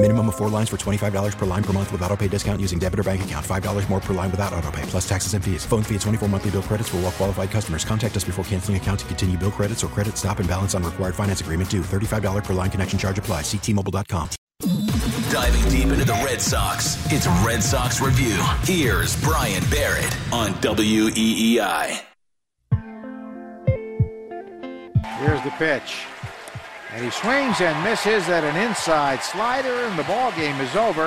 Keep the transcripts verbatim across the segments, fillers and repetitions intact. Minimum of four lines for twenty-five dollars per line per month with autopay discount using debit or bank account. five dollars more per line without autopay, plus taxes and fees. Phone fee at twenty-four monthly bill credits for well qualified customers. Contact us before canceling account to continue bill credits or credit stop and balance on required finance agreement due. thirty-five dollars per line connection charge applies. See T Mobile dot com. Diving deep into the Red Sox, it's Red Sox Review. Here's Brian Barrett on W E E I. Here's the pitch. And he swings and misses at an inside slider, and the ball game is over.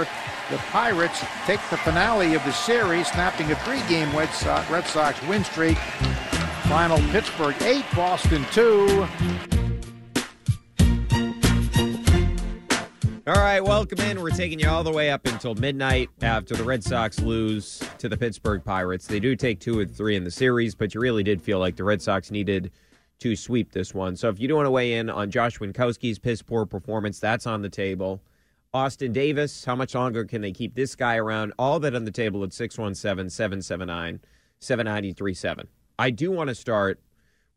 The Pirates take the finale of the series, snapping a three-game Red Sox, Red Sox win streak. Final Pittsburgh eight, Boston two. All right, welcome in. We're taking you all the way up until midnight after the Red Sox lose to the Pittsburgh Pirates. They do take two and three in the series, but you really did feel like the Red Sox needed to sweep this one. So if you do want to weigh in on Josh Winkowski's piss-poor performance, that's on the table. Austin Davis, how much longer can they keep this guy around? All that on the table at six one seven, seven seven nine, seven nine three seven. I do want to start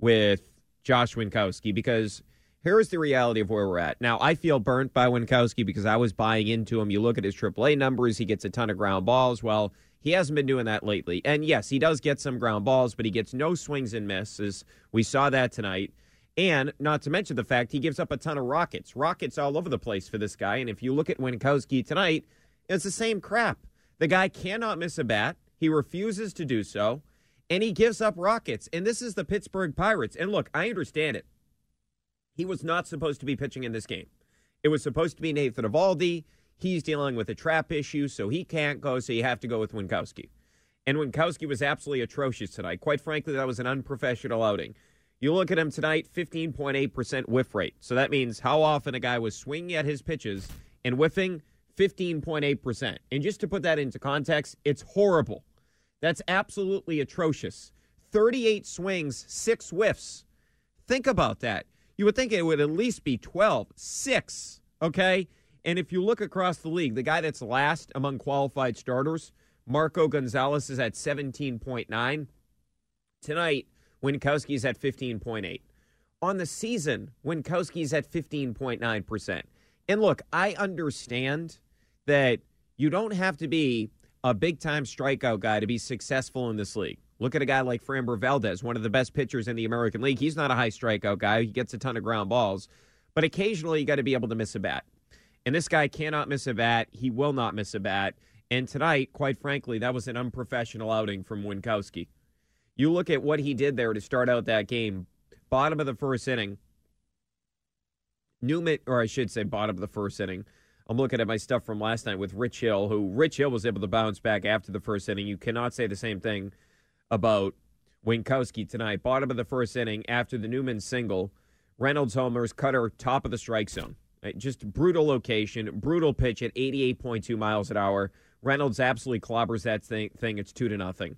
with Josh Winkowski because here is the reality of where we're at. Now, I feel burnt by Winkowski because I was buying into him. You look at his triple A numbers, he gets a ton of ground balls. Well, he hasn't been doing that lately. And, yes, he does get some ground balls, but he gets no swings and misses. We saw that tonight. And not to mention the fact he gives up a ton of rockets. Rockets all over the place for this guy. And if you look at Winkowski tonight, it's the same crap. The guy cannot miss a bat. He refuses to do so. And he gives up rockets. And this is the Pittsburgh Pirates. And, look, I understand it. He was not supposed to be pitching in this game. It was supposed to be Nathan Eovaldi. He's dealing with a trap issue, so he can't go, so you have to go with Winkowski. And Winkowski was absolutely atrocious tonight. Quite frankly, that was an unprofessional outing. You look at him tonight, fifteen point eight percent whiff rate. So that means how often a guy was swinging at his pitches and whiffing, fifteen point eight percent. And just to put that into context, it's horrible. That's absolutely atrocious. thirty-eight swings, six whiffs. Think about that. You would think it would at least be twelve, six, okay? And if you look across the league, the guy that's last among qualified starters, Marco Gonzalez, is at seventeen point nine. Tonight, Winkowski's at fifteen point eight. On the season, Winkowski's at fifteen point nine percent. And look, I understand that you don't have to be a big-time strikeout guy to be successful in this league. Look at a guy like Framber Valdez, one of the best pitchers in the American League. He's not a high strikeout guy. He gets a ton of ground balls. But occasionally, you got to be able to miss a bat. And this guy cannot miss a bat. He will not miss a bat. And tonight, quite frankly, that was an unprofessional outing from Winkowski. You look at what he did there to start out that game. Bottom of the first inning. Newman, or I should say bottom of the first inning. I'm looking at my stuff from last night with Rich Hill, who Rich Hill was able to bounce back after the first inning. You cannot say the same thing about Winkowski tonight. Bottom of the first inning, after the Newman single, Reynolds homers, Cutter top of the strike zone. Just brutal location, brutal pitch at eighty-eight point two miles an hour. Reynolds absolutely clobbers that thing. thing. It's two to nothing.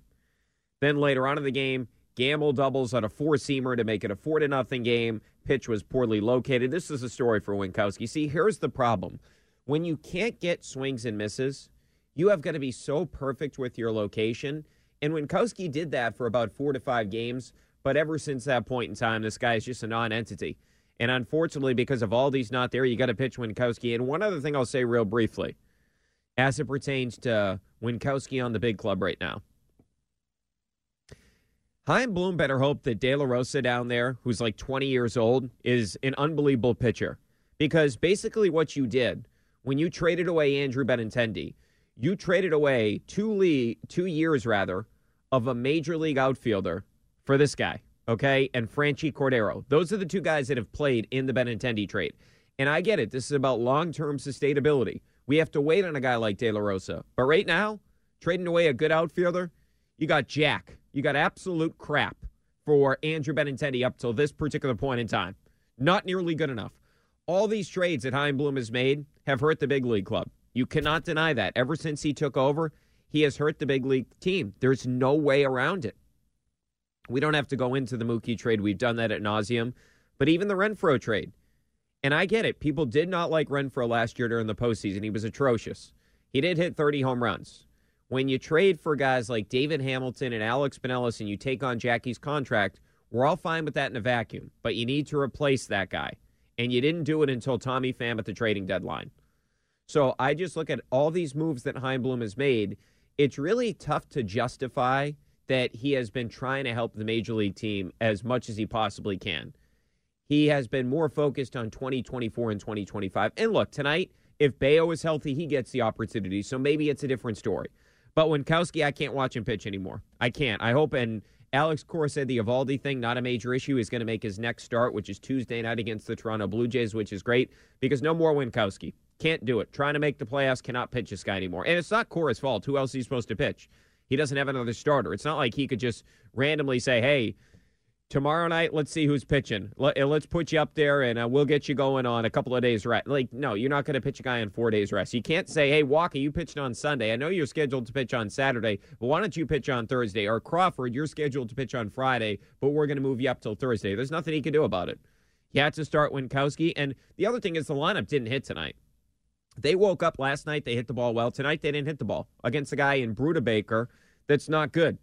Then later on in the game, Gamble doubles on a four-seamer to make it a four to nothing game. Pitch was poorly located. This is a story for Winkowski. See, here's the problem. When you can't get swings and misses, you have got to be so perfect with your location. And Winkowski did that for about four to five games. But ever since that point in time, this guy is just a non-entity. And unfortunately, because of all these not there, you got to pitch Winkowski. And one other thing I'll say real briefly, as it pertains to Winkowski on the big club right now. Chaim Bloom better hope that De La Rosa down there, who's like twenty years old, is an unbelievable pitcher. Because basically what you did when you traded away Andrew Benintendi, you traded away two league, two years rather of a major league outfielder for this guy. Okay, and Franchy Cordero. Those are the two guys that have played in the Benintendi trade. And I get it. This is about long-term sustainability. We have to wait on a guy like De La Rosa. But right now, trading away a good outfielder, you got jack. You got absolute crap for Andrew Benintendi up till this particular point in time. Not nearly good enough. All these trades that Chaim Bloom has made have hurt the big league club. You cannot deny that. Ever since he took over, he has hurt the big league team. There's no way around it. We don't have to go into the Mookie trade. We've done that ad nauseum. But even the Renfroe trade. And I get it. People did not like Renfroe last year during the postseason. He was atrocious. He did hit thirty home runs. When you trade for guys like David Hamilton and Alex Pinellas and you take on Jackie's contract, we're all fine with that in a vacuum. But you need to replace that guy. And you didn't do it until Tommy Pham at the trading deadline. So I just look at all these moves that Chaim Bloom has made. It's really tough to justify that he has been trying to help the Major League team as much as he possibly can. He has been more focused on twenty twenty-four and twenty twenty-five. And look, tonight, if Bayo is healthy, he gets the opportunity. So maybe it's a different story. But Winkowski, I can't watch him pitch anymore. I can't. I hope, and Alex Cora said the Eovaldi thing, not a major issue. He's going to make his next start, which is Tuesday night against the Toronto Blue Jays, which is great because no more Winkowski. Can't do it. Trying to make the playoffs, cannot pitch this guy anymore. And it's not Cora's fault. Who else is he supposed to pitch? He doesn't have another starter. It's not like he could just randomly say, hey, tomorrow night, let's see who's pitching. Let's put you up there, and uh, we'll get you going on a couple of days rest. Like, no, you're not going to pitch a guy on four days rest. You can't say, hey, Walker, you pitched on Sunday. I know you're scheduled to pitch on Saturday, but why don't you pitch on Thursday? Or Crawford, you're scheduled to pitch on Friday, but we're going to move you up till Thursday. There's nothing he can do about it. He had to start Winkowski. And the other thing is the lineup didn't hit tonight. They woke up last night. They hit the ball well. Tonight, they didn't hit the ball against a guy in Brubaker that's not good.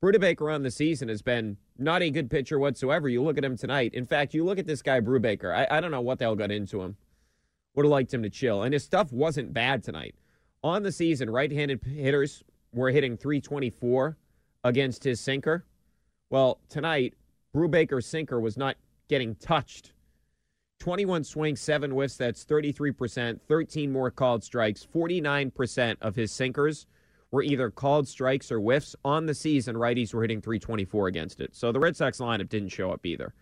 Brubaker on the season has been not a good pitcher whatsoever. You look at him tonight. In fact, you look at this guy, Brubaker. I, I don't know what the hell got into him. Would have liked him to chill. And his stuff wasn't bad tonight. On the season, right-handed hitters were hitting three twenty-four against his sinker. Well, tonight, Brubaker's sinker was not getting touched. twenty-one swings, seven whiffs, that's thirty-three percent, thirteen more called strikes, forty-nine percent of his sinkers were either called strikes or whiffs. On the season, righties were hitting three twenty-four against it. So the Red Sox lineup didn't show up either.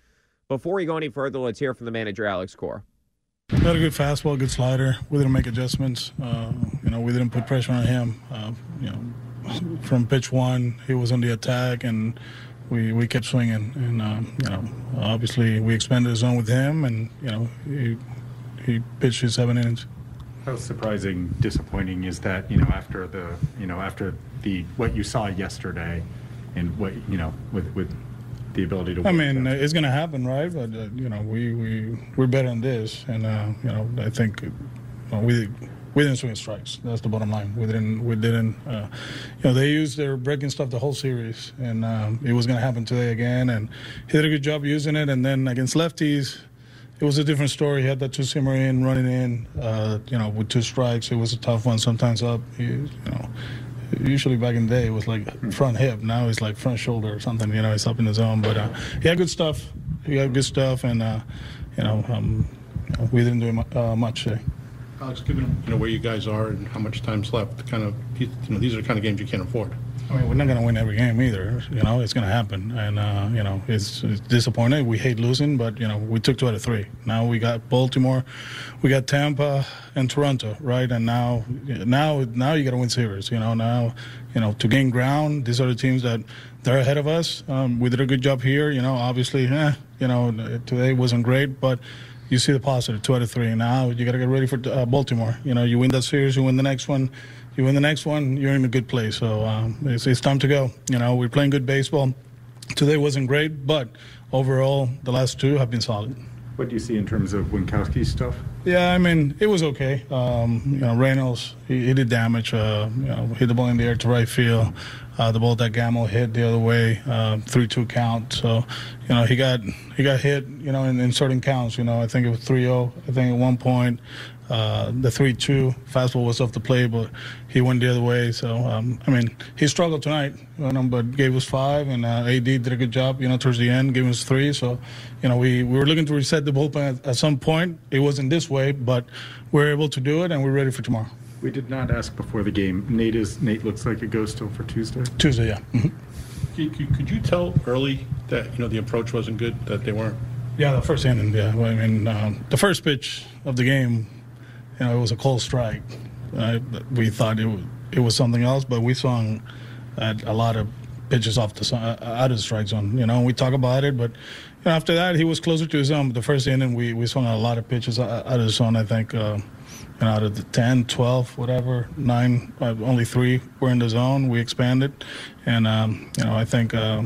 Before we go any further, let's hear from the manager, Alex Cora. Got a good fastball, good slider. We didn't make adjustments. Uh, you know, we didn't put pressure on him. Uh, you know, from pitch one, he was on the attack, and we we kept swinging. And, uh, you know, obviously we expanded the zone with him, and, you know, he, he pitched his seven innings. How surprising, disappointing is that, you know, after the, you know, after the, what you saw yesterday and what, you know, with, with the ability to. I mean, them. It's going to happen, right? But, uh, you know, we, we, we're better than this. And, uh, you know, I think well, we, we didn't swing strikes. That's the bottom line. We didn't, we didn't, uh, you know, they used their breaking stuff the whole series. And um, it was going to happen today again. And he did a good job using it. And then against lefties, it was a different story. He had that two-seamer in, running in, uh, you know, with two strikes. It was a tough one, sometimes up. He, you know, usually back in the day, it was like front hip. Now it's like front shoulder or something. You know, it's up in the zone. But uh, he had good stuff. He had good stuff, and, uh, you know, um, we didn't do uh, much today. Alex, given, you know, where you guys are and how much time's left, kind of, you know, these are the kind of games you can't afford. I mean, we're not going to win every game either. You know, it's going to happen. And, uh, you know, it's, it's disappointing. We hate losing, but, you know, we took two out of three. Now we got Baltimore, we got Tampa, and Toronto, right? And now now, now you got to win series. You know, now, you know, to gain ground, these are the teams that they're ahead of us. Um, we did a good job here. You know, obviously, eh, you know, today wasn't great, but you see the positive, two out of three. Now you got to get ready for uh, Baltimore. You know, you win that series, you win the next one. You win the next one, you're in a good place. So um, it's, it's time to go. You know, we're playing good baseball. Today wasn't great, but overall, the last two have been solid. What do you see in terms of Winkowski's stuff? Yeah, I mean, it was okay. Um, you know, Reynolds, he, he did damage. Uh, you know, hit the ball in the air to right field. Uh, the ball that Gamble hit the other way, uh, three two count. So, you know, he got he got hit, you know, in, in certain counts. You know, I think it was three oh, I think at one point. Uh, the three two fastball was off the plate, but he went the other way. So, um, I mean, he struggled tonight, you know, but gave us five, and uh, A D did a good job, you know, towards the end, gave us three. So, you know, we, we were looking to reset the bullpen at, at some point. It wasn't this way, but we were able to do it, and we're ready for tomorrow. We did not ask before the game. Nate is Nate looks like it goes still for Tuesday? Tuesday, yeah. Mm-hmm. Could you tell early that, you know, the approach wasn't good, that they weren't Yeah, the first inning. Yeah, well, I mean, um, the first pitch of the game, you know, it was a cold strike. Uh, we thought it was, it was something else, but we swung at a lot of pitches off the uh, out of the strike zone. You know, and we talk about it, but you know, after that, he was closer to his zone. But the first inning, we, we swung at a lot of pitches out of the zone. I think, uh, you know, out of the ten, twelve, whatever, nine, uh, only three were in the zone. We expanded, and um, you know, I think uh,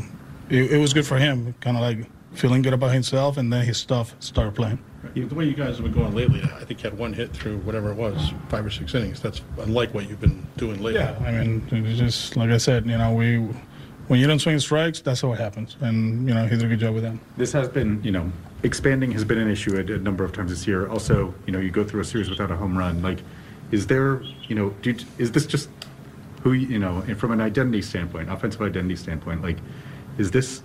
it, it was good for him, kind of like feeling good about himself, and then his stuff started playing. The way you guys have been going lately, I think you had one hit through whatever it was, five or six innings. That's unlike what you've been doing lately. Yeah, I mean, it's just like I said, you know, we when you don't swing strikes, that's how it happens. And, you know, he did a good job with that. This has been, you know, expanding has been an issue a, a number of times this year. Also, you know, you go through a series without a home run. Like, is there, you know, do, is this just who, you know, and from an identity standpoint, offensive identity standpoint, like, is this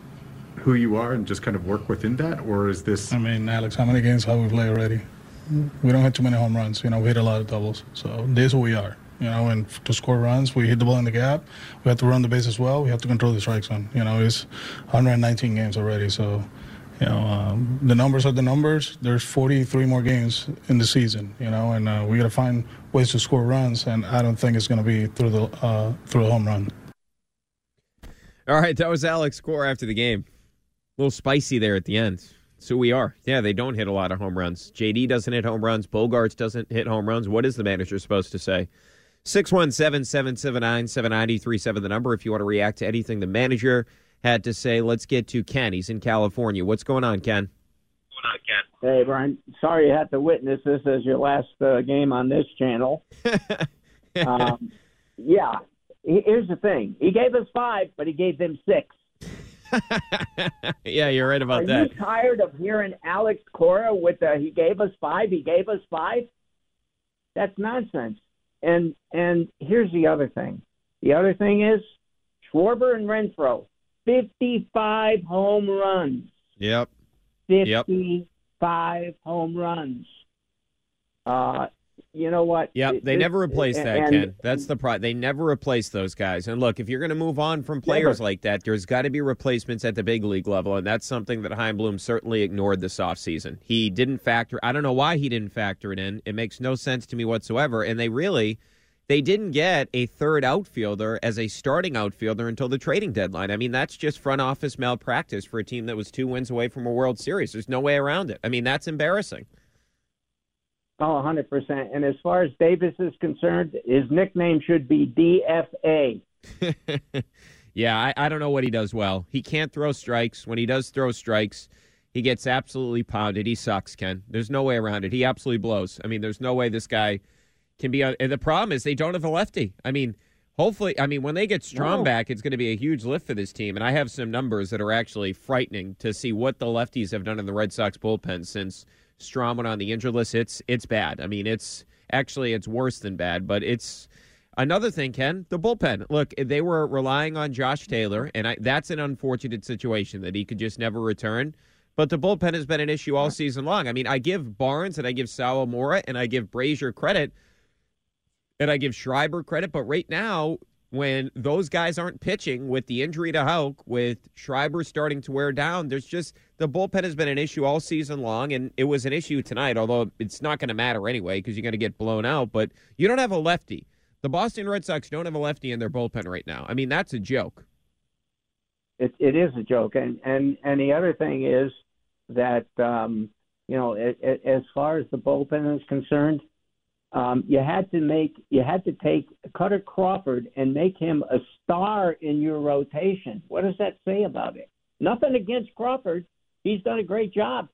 who you are and just kind of work within that, or is this... I mean, Alex, how many games have we played already? We don't hit too many home runs. You know, we hit a lot of doubles. So this is who we are. You know, and to score runs, we hit the ball in the gap. We have to run the base as well. We have to control the strike zone. You know, it's one hundred nineteen games already. So, you know, um, the numbers are the numbers. There's forty-three more games in the season, you know, and uh, we got to find ways to score runs, and I don't think it's going to be through the, uh, through the home run. All right, that was Alex Cora after the game. A little spicy there at the end. So we are. Yeah, they don't hit a lot of home runs. J D doesn't hit home runs. Bogaerts doesn't hit home runs. What is the manager supposed to say? six one seven, seven seven nine, seven nine three seven, the number. If you want to react to anything the manager had to say, let's get to Ken. He's in California. What's going on, Ken? What's going on, Ken? Hey, Brian. Sorry you had to witness this as your last uh, game on this channel. um, yeah. Here's the thing. He gave us five, but he gave them six. Yeah, you're right about Are that. Are you tired of hearing Alex Cora with the, he gave us five, he gave us five? That's nonsense. And and here's the other thing. The other thing is Schwarber and Renfroe, fifty-five home runs. Yep. fifty-five yep. home runs. Uh, you know what? Yep, they it, never replaced that, and, Ken. That's the problem. They never replaced those guys. And look, if you're going to move on from players never. like that, there's got to be replacements at the big league level, and that's something that Chaim Bloom certainly ignored this offseason. He didn't factor – I don't know why he didn't factor it in. It makes no sense to me whatsoever. And they really – they didn't get a third outfielder as a starting outfielder until the trading deadline. I mean, that's just front office malpractice for a team that was two wins away from a World Series. There's no way around it. I mean, that's embarrassing. Oh, one hundred percent. And as far as Davis is concerned, his nickname should be D F A. yeah, I, I don't know what he does well. He can't throw strikes. When he does throw strikes, he gets absolutely pounded. He sucks, Ken. There's no way around it. He absolutely blows. I mean, there's no way this guy can be on. And the problem is they don't have a lefty. I mean, hopefully, I mean, when they get Strahm no. back, it's going to be a huge lift for this team. And I have some numbers that are actually frightening to see what the lefties have done in the Red Sox bullpen since Strahm went on the injured list. It's it's bad. I mean, it's actually it's worse than bad, but it's another thing, Ken, the bullpen. Look, they were relying on Josh Taylor, and I, that's an unfortunate situation that he could just never return. But the bullpen has been an issue all season long. I mean, I give Barnes and I give Sawamura and I give Brazier credit and I give Schreiber credit, but right now when those guys aren't pitching with the injury to Houck, with Schreiber starting to wear down, there's just the bullpen has been an issue all season long, and it was an issue tonight, although it's not going to matter anyway because you're going to get blown out. But you don't have a lefty. The Boston Red Sox don't have a lefty in their bullpen right now. I mean, that's a joke. It, it is a joke. And, and, and the other thing is that, um, you know, it, it, as far as the bullpen is concerned, Um, you had to make, you had to take Cutter Crawford and make him a star in your rotation. What does that say about it? Nothing against Crawford. He's done a great job.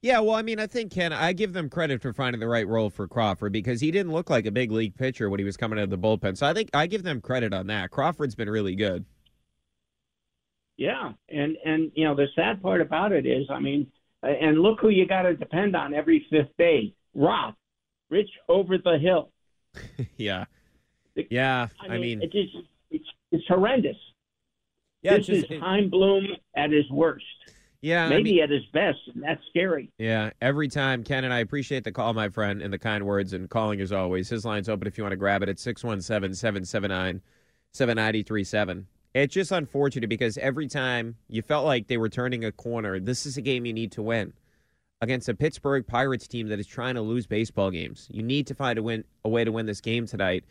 Yeah, well, I mean, I think, Ken, I give them credit for finding the right role for Crawford because he didn't look like a big league pitcher when he was coming out of the bullpen. So I think I give them credit on that. Crawford's been really good. Yeah, and, and you know, the sad part about it is, I mean, and look who you got to depend on every fifth day. Roth, Rich over the hill. yeah. Yeah, I mean, I mean it just, it's, it's horrendous. Yeah, this just, is Chaim Bloom at his worst. Yeah. Maybe I mean, at his best, and that's scary. Yeah, every time, Ken, and I appreciate the call, my friend, and the kind words, and calling as always. His line's open if you want to grab it at six one seven, seven seven nine, seven nine three seven. It's just unfortunate because every time you felt like they were turning a corner, this is a game you need to win against a Pittsburgh Pirates team that is trying to lose baseball games. You need to find a, win, a way to win this game tonight.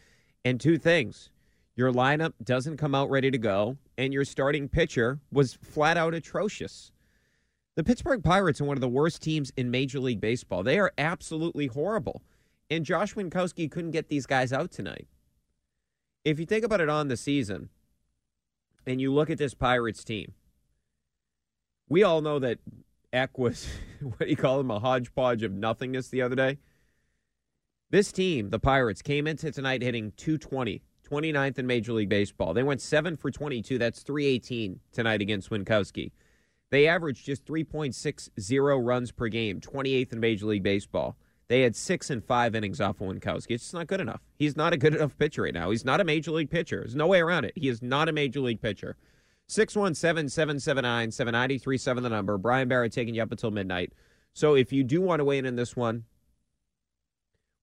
And two things. Your lineup doesn't come out ready to go, and your starting pitcher was flat out atrocious. The Pittsburgh Pirates are one of the worst teams in Major League Baseball. They are absolutely horrible. And Josh Winkowski couldn't get these guys out tonight. If you think about it on the season, and you look at this Pirates team, we all know that Eck was, what do you call him, a hodgepodge of nothingness the other day. This team, the Pirates, came into tonight hitting two twenty, twenty-ninth in Major League Baseball. They went seven for twenty-two. That's three eighteen tonight against Winkowski. They averaged just three point six zero runs per game, twenty-eighth in Major League Baseball. They had six and five innings off of Winkowski. It's just not good enough. He's not a good enough pitcher right now. He's not a Major League pitcher. There's no way around it. He is not a Major League pitcher. six one seven, seven seven nine, seven nine three seven, the number. Brian Barrett taking you up until midnight. So if you do want to weigh in on this one,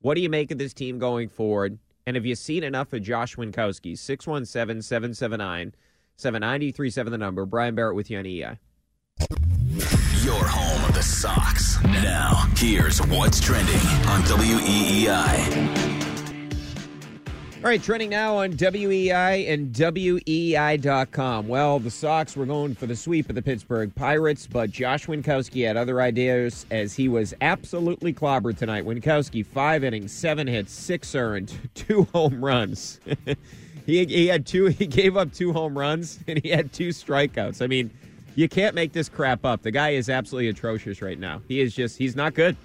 what do you make of this team going forward? And have you seen enough of Josh Winkowski? six one seven, seven seven nine, seven nine three seven, the number. Brian Barrett with you on E I. Your home of the Sox. Now, here's what's trending on W E E I. All right, trending now on W E I and W E I dot com. Well, the Sox were going for the sweep of the Pittsburgh Pirates, but Josh Winkowski had other ideas as he was absolutely clobbered tonight. Winkowski, five innings, seven hits, six earned, two home runs. he, he had two. He gave up two home runs, and he had two strikeouts. I mean, you can't make this crap up. The guy is absolutely atrocious right now. He is just, he's not good.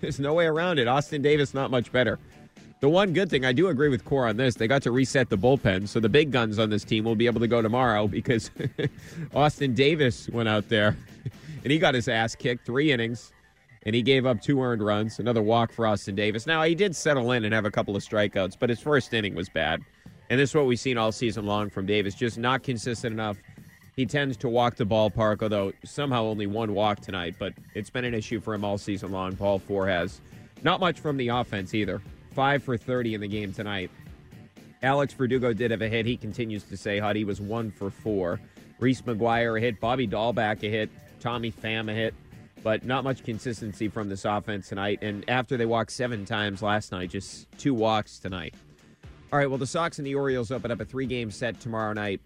There's no way around it. Austin Davis, not much better. The one good thing, I do agree with Cora on this, they got to reset the bullpen, so the big guns on this team will be able to go tomorrow because Austin Davis went out there, and he got his ass kicked three innings, and he gave up two earned runs, another walk for Austin Davis. Now, he did settle in and have a couple of strikeouts, but his first inning was bad, and this is what we've seen all season long from Davis, just not consistent enough. He tends to walk the ballpark, although somehow only one walk tonight, but it's been an issue for him all season long. Paul Four has not much from the offense either. five for thirty in the game tonight. Alex Verdugo did have a hit. He continues to say hot. He was one for four. Reese McGuire a hit. Bobby Dahlbach a hit. Tommy Pham a hit. But not much consistency from this offense tonight. And after they walked seven times last night, just two walks tonight. All right, well, the Sox and the Orioles open up a three-game set tomorrow night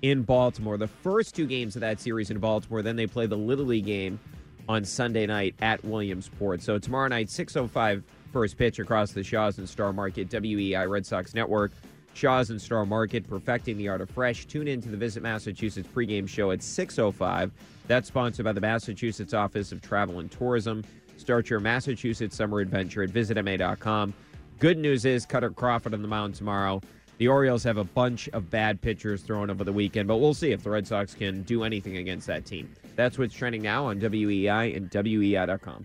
in Baltimore. The first two games of that series in Baltimore, then they play the Little League game on Sunday night at Williamsport. So tomorrow night, six oh five first pitch across the Shaw's and Star Market, W E I Red Sox Network, Shaw's and Star Market, perfecting the art of fresh. Tune in to the Visit Massachusetts pregame show at six oh five. That's sponsored by the Massachusetts Office of Travel and Tourism. Start your Massachusetts summer adventure at visit m a dot com. Good news is Cutter Crawford on the mound tomorrow. The Orioles have a bunch of bad pitchers thrown over the weekend, but we'll see if the Red Sox can do anything against that team. That's what's trending now on W E I and W E I dot com.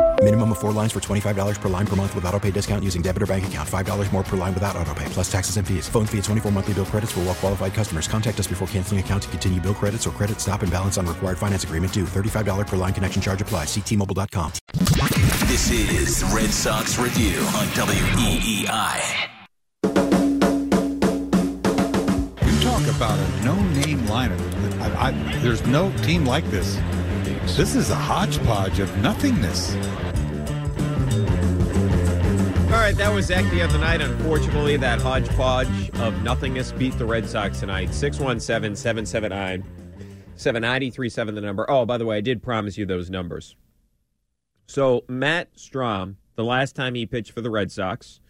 Minimum of four lines for twenty-five dollars per line per month with auto pay discount using debit or bank account. five dollars more per line without auto pay, plus taxes and fees. Phone fee at twenty-four monthly bill credits for well qualified customers. Contact us before canceling account to continue bill credits or credit stop and balance on required finance agreement due. thirty-five dollars per line connection charge applies. See T Mobile dot com. This is Red Sox Review on W E E I. You talk about a no-name lineup. I, I, there's no team like this. This is a hodgepodge of nothingness. All right, that was Eck the other night. Unfortunately, that hodgepodge of nothingness beat the Red Sox tonight. six one seven, seven seven nine, seven nine three seven, the number. Oh, by the way, I did promise you those numbers. So Matt Strahm, the last time he pitched for the Red Sox,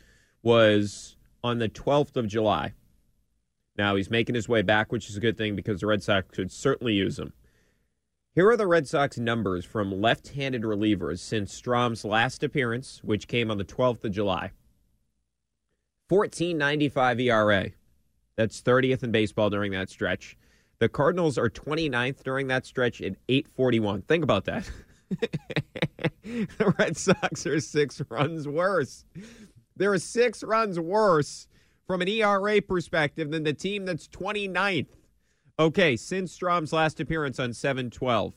was on the twelfth of July. Now he's making his way back, which is a good thing because the Red Sox could certainly use him. Here are the Red Sox numbers from left-handed relievers since Strahm's last appearance, which came on the twelfth of July. fourteen ninety-five E R A. That's thirtieth in baseball during that stretch. The Cardinals are twenty-ninth during that stretch at eight forty-one. Think about that. The Red Sox are six runs worse. They're six runs worse from an E R A perspective than the team that's twenty-ninth. Okay, since Strahm's last appearance on seven twelve.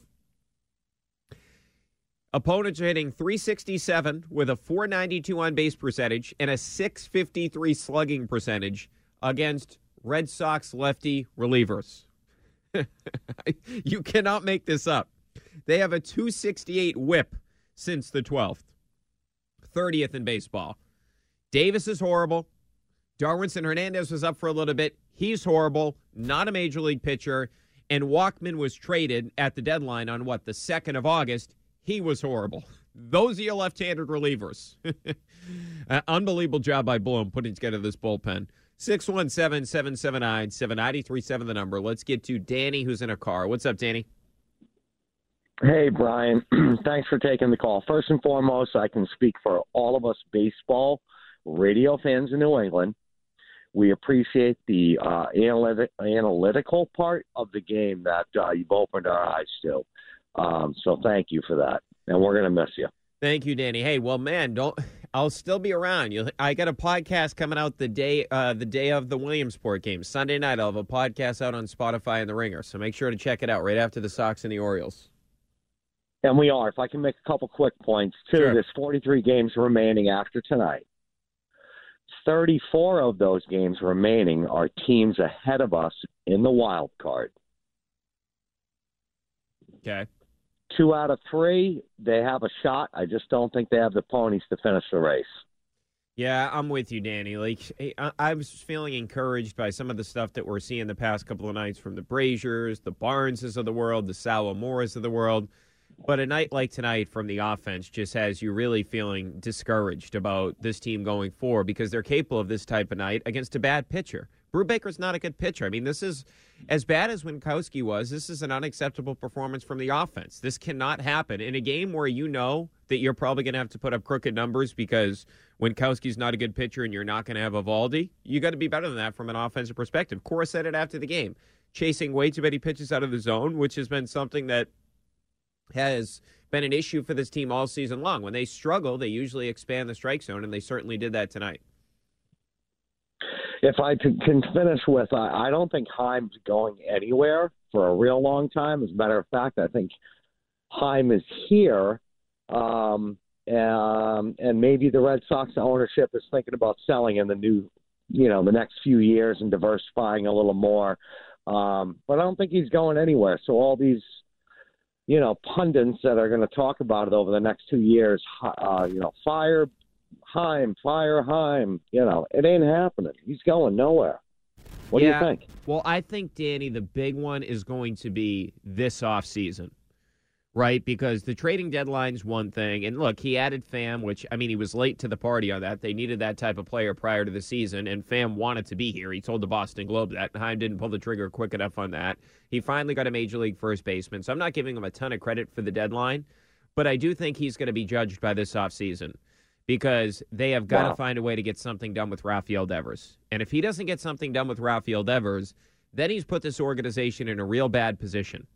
Opponents are hitting three sixty-seven with a four ninety-two on-base percentage and a six fifty-three slugging percentage against Red Sox lefty relievers. You cannot make this up. They have a two sixty-eight whip since the twelfth. thirtieth in baseball. Davis is horrible. Darwinson Hernandez was up for a little bit. He's horrible, not a major league pitcher, and Walkman was traded at the deadline on, what, the second of August. He was horrible. Those are your left-handed relievers. uh, unbelievable job by Bloom putting together this bullpen. six one seven, seven seven nine, seven nine three seven, the number. Let's get to Danny, who's in a car. What's up, Danny? Hey, Brian. Thanks for taking the call. First and foremost, I can speak for all of us baseball radio fans in New England. We appreciate the uh, analytic, analytical part of the game that uh, you've opened our eyes to. Um, so thank you for that. And we're going to miss you. Thank you, Danny. Hey, well, man, don't. I'll still be around. You'll, I got a podcast coming out the day uh, the day of the Williamsport game. Sunday night, I'll have a podcast out on Spotify and The Ringer. So make sure to check it out right after the Sox and the Orioles. And we are. If I can make a couple quick points, too. Sure. There's forty-three games remaining after tonight. thirty-four of those games remaining are teams ahead of us in the wild card. Okay. Two out of three, they have a shot. I just don't think they have the ponies to finish the race. Yeah, I'm with you, Danny. Like, I was feeling encouraged by some of the stuff that we're seeing the past couple of nights from the Braziers, the Barneses of the world, the Salamoras of the world. But a night like tonight from the offense just has you really feeling discouraged about this team going forward because they're capable of this type of night against a bad pitcher. Brubaker's not a good pitcher. I mean, this is, as bad as Winkowski was, this is an unacceptable performance from the offense. This cannot happen in a game where you know that you're probably going to have to put up crooked numbers because Winkowski's not a good pitcher and you're not going to have Eovaldi. You got to be better than that from an offensive perspective. Cora said it after the game, chasing way too many pitches out of the zone, which has been something that has been an issue for this team all season long. When they struggle, they usually expand the strike zone, and they certainly did that tonight. If I can finish with, I don't think Chaim's going anywhere for a real long time. As a matter of fact, I think Chaim is here, um, and, and maybe the Red Sox ownership is thinking about selling in the new, you know, the next few years and diversifying a little more. Um, but I don't think he's going anywhere. So all these, you know, pundits that are going to talk about it over the next two years, uh, you know, fire Chaim, fire Chaim, you know, it ain't happening. He's going nowhere. What yeah. do you think? Well, I think, Danny, the big one is going to be this offseason, right? Because the trading deadline's one thing. And, look, he added Pham, which, I mean, he was late to the party on that. They needed that type of player prior to the season, and Pham wanted to be here. He told the Boston Globe that. Chaim didn't pull the trigger quick enough on that. He finally got a major league first baseman. So I'm not giving him a ton of credit for the deadline. But I do think he's going to be judged by this offseason because they have got wow. to find a way to get something done with Rafael Devers. And if he doesn't get something done with Rafael Devers, then he's put this organization in a real bad position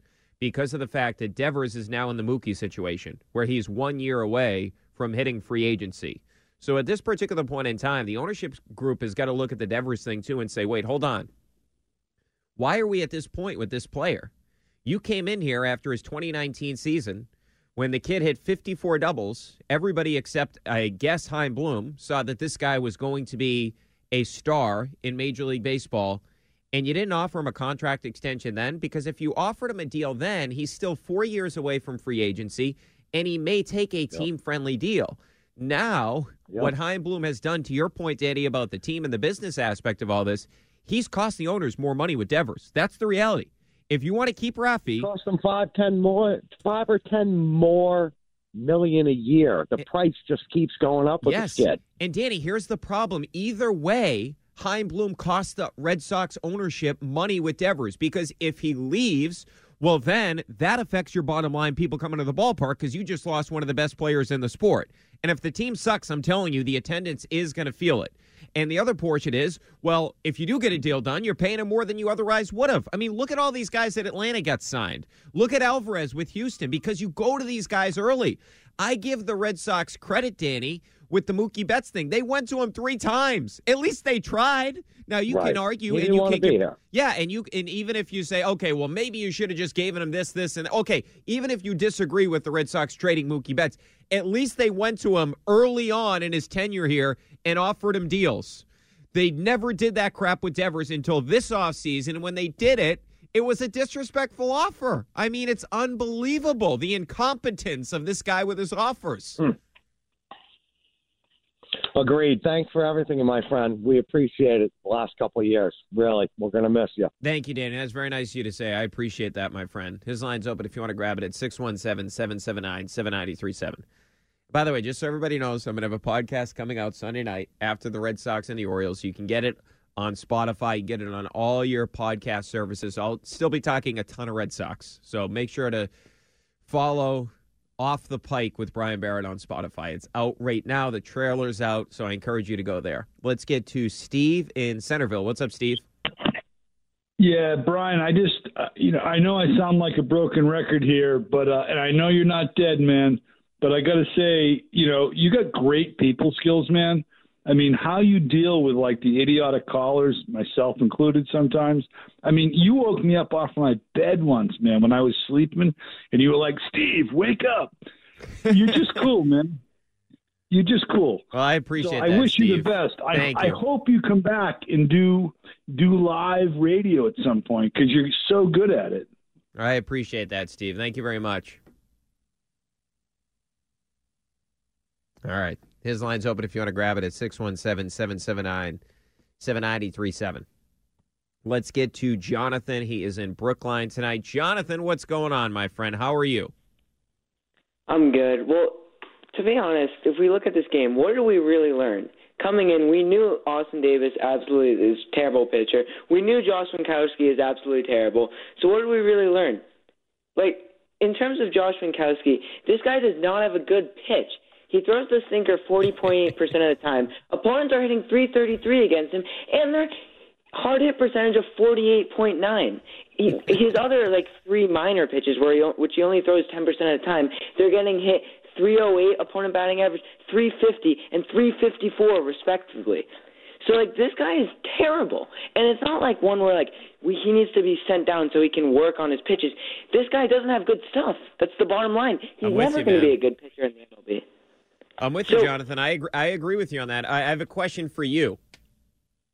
because of the fact that Devers is now in the Mookie situation where he's one year away from hitting free agency. So at this particular point in time, the ownership group has got to look at the Devers thing, too, and say, wait, hold on. Why are we at this point with this player? You came in here after his twenty nineteen season when the kid hit fifty-four doubles. Everybody except, I guess, Chaim Bloom saw that this guy was going to be a star in Major League Baseball, and you didn't offer him a contract extension then because if you offered him a deal then, he's still four years away from free agency, and he may take a yep. team-friendly deal. Now, yep. what Chaim Bloom has done, to your point, Danny, about the team and the business aspect of all this, he's cost the owners more money with Devers. That's the reality. If you want to keep Rafi, cost them five, ten more, five or ten more million a year. The it, price just keeps going up with yes. this kid. And Danny, here's the problem. Either way, Chaim Bloom cost the Red Sox ownership money with Devers because if he leaves, well, then that affects your bottom line. People coming to the ballpark because you just lost one of the best players in the sport. And if the team sucks, I'm telling you, the attendance is going to feel it. And the other portion is, well, if you do get a deal done, you're paying him more than you otherwise would have. I mean, look at all these guys that Atlanta got signed. Look at Alvarez with Houston because you go to these guys early. I give the Red Sox credit, Danny, with the Mookie Betts thing. They went to him three times. At least they tried. Now, you right. can argue. He and you can get, Yeah, and you and even if you say, okay, well, maybe you should have just given him this, this, and okay, even if you disagree with the Red Sox trading Mookie Betts, at least they went to him early on in his tenure here and offered him deals. They never did that crap with Devers until this offseason, and when they did it, it was a disrespectful offer. I mean, it's unbelievable, the incompetence of this guy with his offers. Hmm. Agreed. Thanks for everything, my friend. We appreciate it the last couple of years. Really, we're going to miss you. Thank you, Dan. That's very nice of you to say. I appreciate that, my friend. His line's open if you want to grab it at six one seven, seven seven nine, seven nine three seven. By the way, just so everybody knows, I'm going to have a podcast coming out Sunday night after the Red Sox and the Orioles. You can get it on Spotify. You get it on all your podcast services. I'll still be talking a ton of Red Sox, so make sure to follow Off the Pike with Brian Barrett on Spotify. It's out right now. The trailer's out, so I encourage you to go there. Let's get to Steve in Centerville. What's up, Steve? Yeah, Brian, I just, uh, you know, I know I sound like a broken record here, but, uh, and I know you're not dead, man, but I got to say, you know, you got great people skills, man. I mean, how you deal with, like, the idiotic callers, myself included sometimes. I mean, you woke me up off my bed once, man, when I was sleeping, and you were like, Steve, wake up. You're just cool, man. You're just cool. Well, I appreciate so that, I wish Steve. You the best. Thank I, you. I hope you come back and do do live radio at some point because you're so good at it. I appreciate that, Steve. Thank you very much. All right. His line's open if you want to grab it at six one seven, seven seven nine, seven nine three seven. Let's get to Jonathan. He is in Brookline tonight. Jonathan, what's going on, my friend? How are you? I'm good. Well, to be honest, if we look at this game, what do we really learn? Coming in, we knew Austin Davis absolutely is a terrible pitcher. We knew Josh Winkowski is absolutely terrible. So what did we really learn? Like, in terms of Josh Winkowski, this guy does not have a good pitch. He throws the sinker forty point eight percent of the time. Opponents are hitting three thirty-three against him, and their hard hit percentage of forty-eight point nine. He, his other, like, three minor pitches, where he, which he only throws ten percent of the time, they're getting hit three oh eight, opponent batting average, three fifty, and three fifty-four, respectively. So, like, this guy is terrible. And it's not like one where, like, we, he needs to be sent down so he can work on his pitches. This guy doesn't have good stuff. That's the bottom line. He's never going to be a good pitcher in the M L B. I'm with you, Jonathan. I agree, I agree with you on that. I, I have a question for you.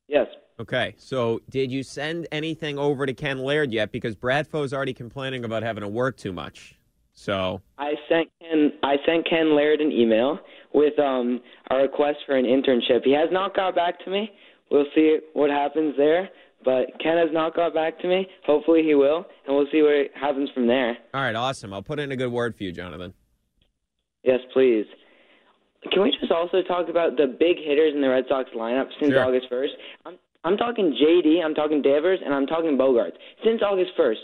Yes. Okay. So did you send anything over to Ken Laird yet? Because Brad Foe's already complaining about having to work too much. So I sent Ken, I sent Ken Laird an email with um, a request for an internship. He has not got back to me. We'll see what happens there. But Ken has not got back to me. Hopefully he will, and we'll see what happens from there. All right, awesome. I'll put in a good word for you, Jonathan. Yes, please. Can we just also talk about the big hitters in the Red Sox lineup since sure. August first? I'm I'm talking J D, I'm talking Devers, and I'm talking Bogaerts. Since August first,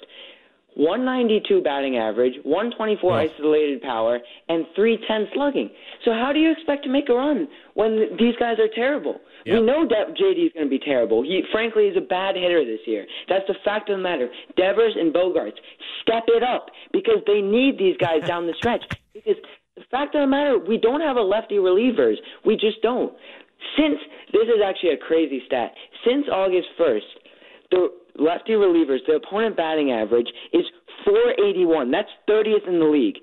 one ninety-two batting average, one twenty-four yeah. isolated power, and three ten slugging. So how do you expect to make a run when these guys are terrible? Yep. We know that J D is going to be terrible. He, frankly, is a bad hitter this year. That's the fact of the matter. Devers and Bogaerts, step it up because they need these guys down the stretch. Because the fact of the matter, we don't have a lefty relievers. We just don't. Since, this is actually a crazy stat, since August first, the lefty relievers, the opponent batting average is four eighty-one. That's thirtieth in the league.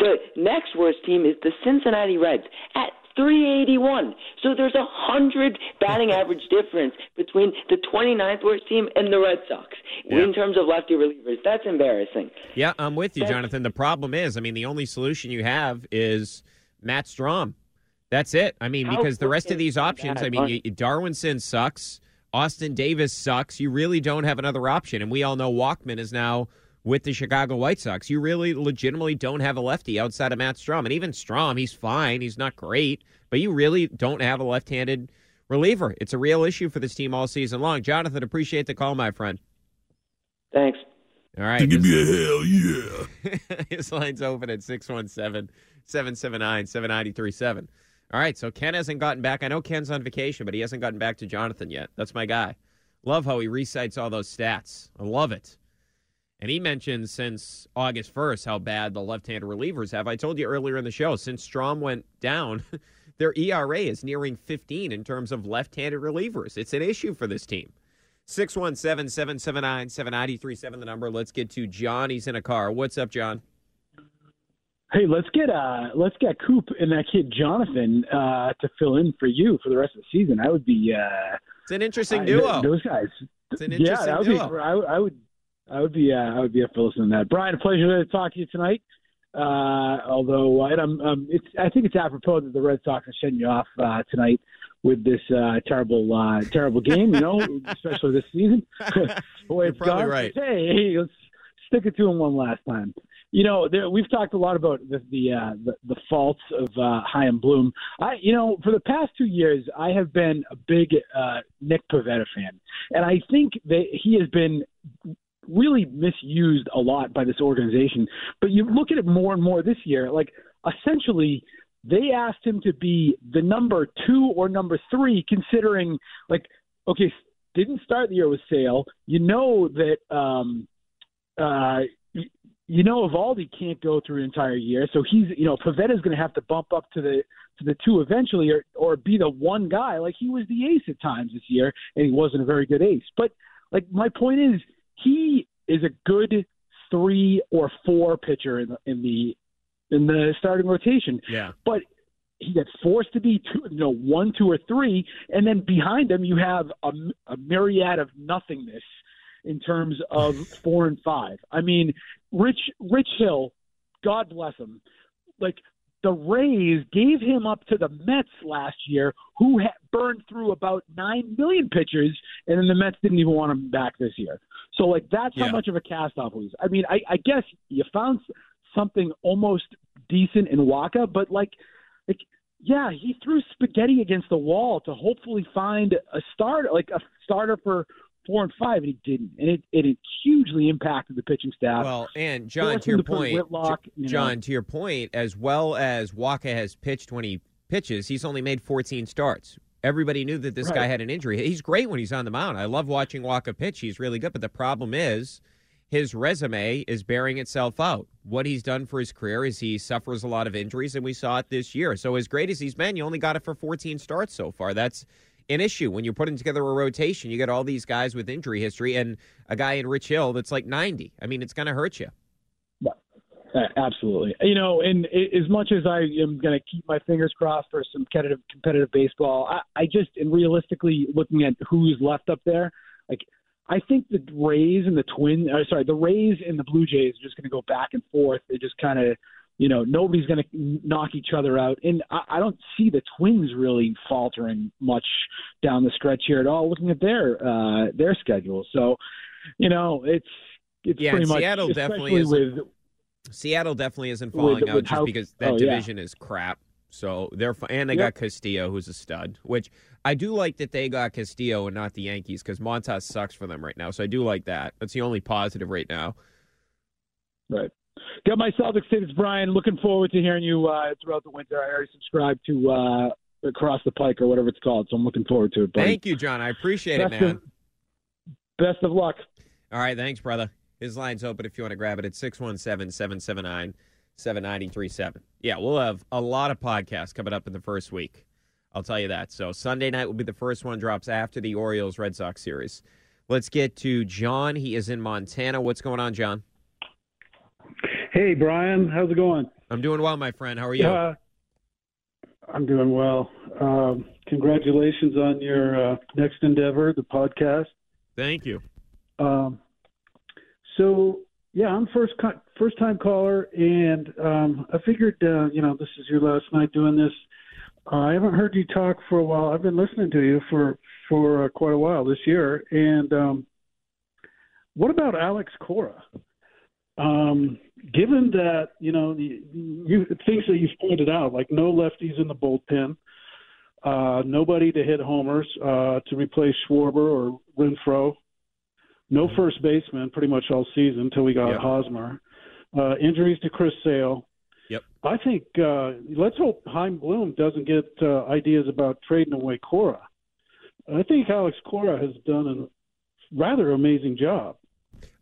The next worst team is the Cincinnati Reds at three eighty-one. So there's a one hundred batting average difference between the twenty-ninth worst team and the Red Sox yeah. in terms of lefty relievers. That's embarrassing. Yeah, I'm with you, That's- Jonathan. The problem is, I mean, the only solution you have is Matt Strahm. That's it. I mean, How because the rest of these options, I mean, you, Darwinson sucks. Austin Davis sucks. You really don't have another option. And we all know Walkman is now with the Chicago White Sox. You really legitimately don't have a lefty outside of Matt Strahm. And even Strahm, he's fine. He's not great. But you really don't have a left-handed reliever. It's a real issue for this team all season long. Jonathan, appreciate the call, my friend. Thanks. All right. Give me a hell yeah. His line's open at six one seven, seven seven nine, seven nine three seven. All right, so Ken hasn't gotten back. I know Ken's on vacation, but he hasn't gotten back to Jonathan yet. That's my guy. Love how he recites all those stats. I love it. And he mentioned since August first how bad the left-handed relievers have. I told you earlier in the show, since Strahm went down, their E R A is nearing fifteen in terms of left-handed relievers. It's an issue for this team. six one seven, seven seven nine, seven nine three seven, the number. Let's get to John. He's in a car. What's up, John? Hey, let's get uh, let's get Coop and that kid Jonathan uh, to fill in for you for the rest of the season. I would be. Uh, it's an interesting duo. I, those guys. It's an interesting yeah, duo. Be, I, I would. I would be. Uh, I would be up for listening to that. Brian, a pleasure to talk to you tonight. Uh, although I, I'm, um, it's, I think it's apropos that the Red Sox are shutting you off uh, tonight with this uh, terrible, uh, terrible game. You know, especially this season. You're probably right. Hey, hey, let's stick it to him one last time. You know, there, we've talked a lot about the the uh, the, the faults of uh, Chaim Bloom. I, you know, for the past two years, I have been a big uh, Nick Pivetta fan, and I think that he has been really misused a lot by this organization. But you look at it more and more this year. Like, essentially, they asked him to be the number two or number three, considering like, okay, didn't start the year with Sale. You know that. Um, uh, You know, Eovaldi can't go through an entire year, so he's, you know, Pavetta's going to have to bump up to the to the two eventually, or or be the one guy. Like, he was the ace at times this year, and he wasn't a very good ace. But like, my point is, he is a good three or four pitcher in the in the, in the starting rotation. Yeah. But he gets forced to be two, you know, one, two, or three, and then behind him you have a, a myriad of nothingness in terms of four and five. I mean, Rich Rich Hill, God bless him. Like, the Rays gave him up to the Mets last year, who ha- burned through about nine million pitchers, and then the Mets didn't even want him back this year. So, like, that's yeah. how much of a cast-off he is. I mean, I, I guess you found something almost decent in Waka, but, like, like, yeah, he threw spaghetti against the wall to hopefully find a starter, like a starter for – four and five, and he didn't. And it, it, it hugely impacted the pitching staff. Well, and John, to your point, Whitlock, J- John, know. to your point, as well as Waka has pitched when he pitches, he's only made fourteen starts. Everybody knew that this right. guy had an injury. He's great when he's on the mound. I love watching Waka pitch. He's really good. But the problem is his resume is bearing itself out. What he's done for his career is he suffers a lot of injuries, and we saw it this year. So as great as he's been, you only got it for fourteen starts so far. That's an issue. When you're putting together a rotation, you get all these guys with injury history and a guy in Rich Hill that's like ninety. I mean, it's going to hurt you. Yeah, absolutely. You know, and as much as I am going to keep my fingers crossed for some competitive, competitive baseball, I, I just, and realistically looking at who's left up there, like, I think the Rays and the Twins, or sorry, the Rays and the Blue Jays are just going to go back and forth. They just kind of, you know, nobody's going to knock each other out. And I, I don't see the Twins really faltering much down the stretch here at all, looking at their uh, their schedule. So, you know, it's it's yeah, pretty much Seattle definitely isn't, with, Seattle definitely isn't falling with, out with just how, because that oh, division yeah. is crap. So they're and they yep. got Castillo, who's a stud, which I do like that they got Castillo and not the Yankees because Montas sucks for them right now. So I do like that. That's the only positive right now. Right. Got my Celtics tickets, Brian. Looking forward to hearing you uh, throughout the winter. I already subscribed to uh, Across the Pike or whatever it's called, so I'm looking forward to it, buddy. Thank you, John. I appreciate best it, man. Of, best of luck. All right, thanks, brother. His line's open if you want to grab it at six one seven, seven seven nine, seven nine three seven. Yeah, we'll have a lot of podcasts coming up in the first week. I'll tell you that. So Sunday night will be the first one, drops after the Orioles-Red Sox series. Let's get to John. He is in Montana. What's going on, John? Hey, Brian. How's it going? I'm doing well, my friend. How are you? Uh, I'm doing well. Um, congratulations on your uh, next endeavor, the podcast. Thank you. Um, so, yeah, I'm first co- first-time caller, and um, I figured, uh, you know, this is your last night doing this. Uh, I haven't heard you talk for a while. I've been listening to you for, for uh, quite a while this year. And um, what about Alex Cora? Um, given that, you know, you, you things that you've pointed out, like no lefties in the bullpen, uh, nobody to hit homers uh, to replace Schwarber or Renfroe, no mm-hmm. first baseman pretty much all season until we got yep. Hosmer, uh, injuries to Chris Sale. Yep. I think uh, let's hope Chaim Bloom doesn't get uh, ideas about trading away Cora. I think Alex Cora has done a rather amazing job.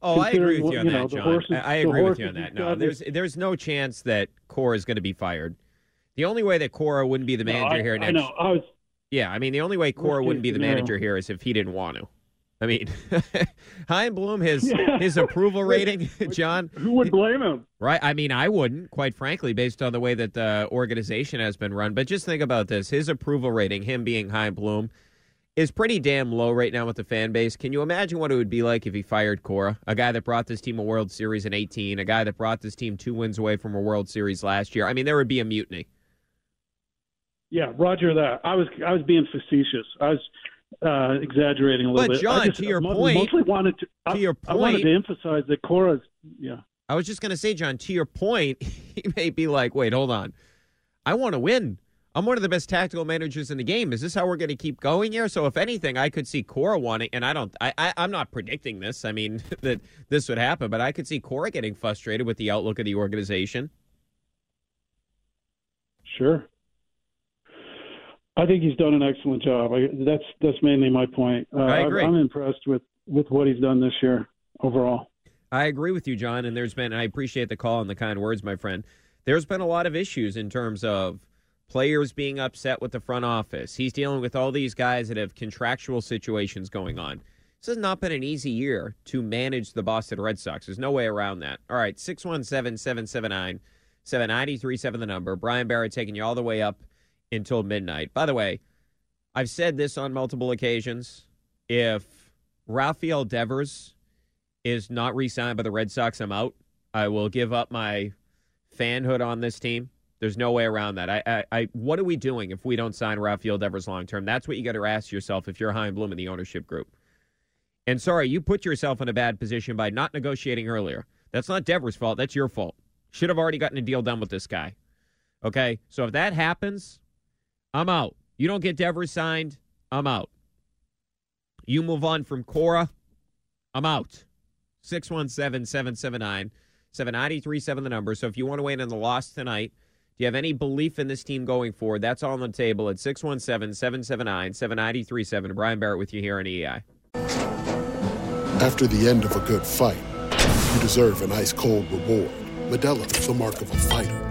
Oh, I agree with you on you know, that, John. Horses, I agree with you on that. No, there's there's no chance that Cora is going to be fired. The only way that Cora wouldn't be the manager no, I, here next. I know. I was, yeah, I mean, the only way Cora wouldn't be the manager here is if he didn't want to. I mean, Chaim Bloom, his yeah. his approval rating, John. Who would blame him? Right. I mean, I wouldn't, quite frankly, based on the way that the organization has been run. But just think about this. His approval rating, him being Chaim Bloom, is pretty damn low right now with the fan base. Can you imagine what it would be like if he fired Cora, a guy that brought this team a World Series in eighteen, a guy that brought this team two wins away from a World Series last year? I mean, there would be a mutiny. Yeah, roger that. I was I was being facetious. I was uh, exaggerating a little but bit. But, John, just, to your uh, point, mostly wanted to, I, to your point, I wanted to emphasize that Cora's, yeah. I was just going to say, John, to your point, he may be like, wait, hold on. I want to win. I'm one of the best tactical managers in the game. Is this how we're going to keep going here? So if anything, I could see Cora wanting, and I don't, I, I, I'm not predicting this. I mean, that this would happen, but I could see Cora getting frustrated with the outlook of the organization. Sure. I think he's done an excellent job. I, that's, that's mainly my point. Uh, I agree. I'm impressed with, with what he's done this year overall. I agree with you, John. And there's been, and I appreciate the call and the kind words, my friend. There's been a lot of issues in terms of players being upset with the front office. He's dealing with all these guys that have contractual situations going on. This has not been an easy year to manage the Boston Red Sox. There's no way around that. All right, six one seven, seven seven nine, seven nine three seven, the number. Brian Barrett taking you all the way up until midnight. By the way, I've said this on multiple occasions. If Rafael Devers is not re-signed by the Red Sox, I'm out. I will give up my fanhood on this team. There's no way around that. I, I, I, what are we doing if we don't sign Rafael Devers long-term? That's what you got to ask yourself if you're Chaim Bloom in the ownership group. And sorry, you put yourself in a bad position by not negotiating earlier. That's not Devers' fault. That's your fault. Should have already gotten a deal done with this guy. Okay? So if that happens, I'm out. You don't get Devers signed, I'm out. You move on from Cora, I'm out. six one seven, seven seven nine, seven nine three seven, the number. So if you want to wait on the loss tonight, you have any belief in this team going forward? That's all on the table at six one seven, seven seven nine, seven nine three seven. Brian Barrett with you here on E E I. After the end of a good fight, you deserve an ice-cold reward. Medela is the mark of a fighter.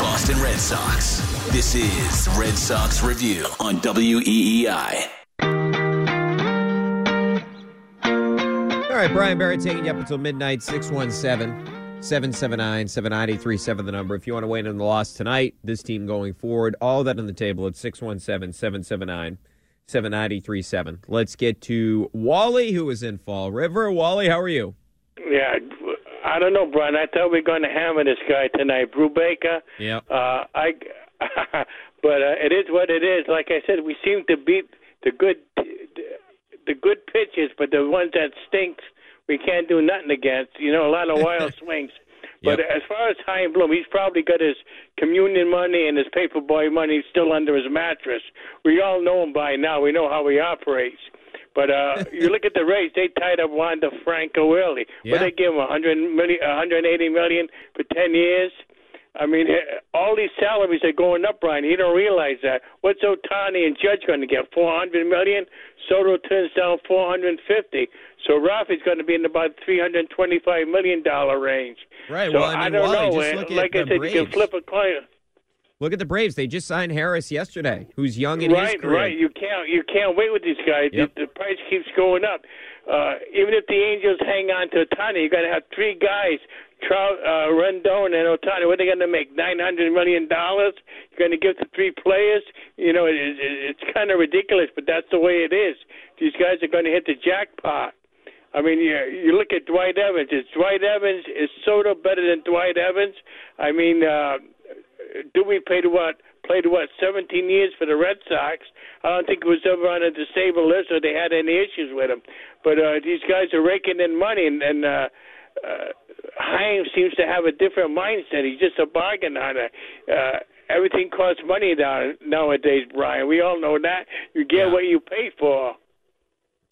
Boston. Boston Red Sox. This is Red Sox Review on W E E I. All right, Brian Barrett taking you up until midnight, six one seven, seven seven nine, seven nine eight three seven, the number. If you want to weigh in on the loss tonight, this team going forward, all that on the table at six one seven, seven seven nine, seven nine eight three seven. Let's get to Wally, who is in Fall River. Wally, how are you? Yeah, I don't know, Brian. I thought we were going to hammer this guy tonight, Brubaker. Yeah. Uh, I, but uh, it is what it is. Like I said, we seem to beat the good the good pitches, but the ones that stinks, we can't do nothing against. You know, a lot of wild swings. But yep. As far as Chaim Bloom, he's probably got his communion money and his paper boy money still under his mattress. We all know him by now. We know how he operates. But uh, you look at the Rays, they tied up Wander Franco early. Yeah. But they give him one hundred million, one hundred eighty million dollars for ten years. I mean, all these salaries are going up, Brian. You don't realize that. What's Ohtani and Judge going to get? four hundred million dollars? Soto turns down four hundred fifty dollars. So Rafi's going to be in about three hundred twenty-five million dollars range. Right. So well, I, mean, I don't Wally, know. Just look at like I said, Braves. You can flip a coin. Look at the Braves. They just signed Harris yesterday, who's young in right, his career. Right, right. You can't, you can't wait with these guys. Yep. The, the price keeps going up. Uh, even if the Angels hang on to Ohtani, you're going to have three guys, Trout, uh, Rendon, and Ohtani. What are they going to make, nine hundred million dollars? You're going to give to three players? You know, it, it, it's kind of ridiculous, but that's the way it is. These guys are going to hit the jackpot. I mean, you, you look at Dwight Evans. Is Dwight Evans, is Soto better than Dwight Evans? I mean, uh, do we play to what? Played to what, seventeen years for the Red Sox. I don't think it was ever on a disabled list or they had any issues with him. But uh, these guys are raking in money, and, and uh, uh, Chaim seems to have a different mindset. He's just a bargain hunter. Uh, everything costs money now, nowadays, Brian. We all know that. You get yeah. what you pay for.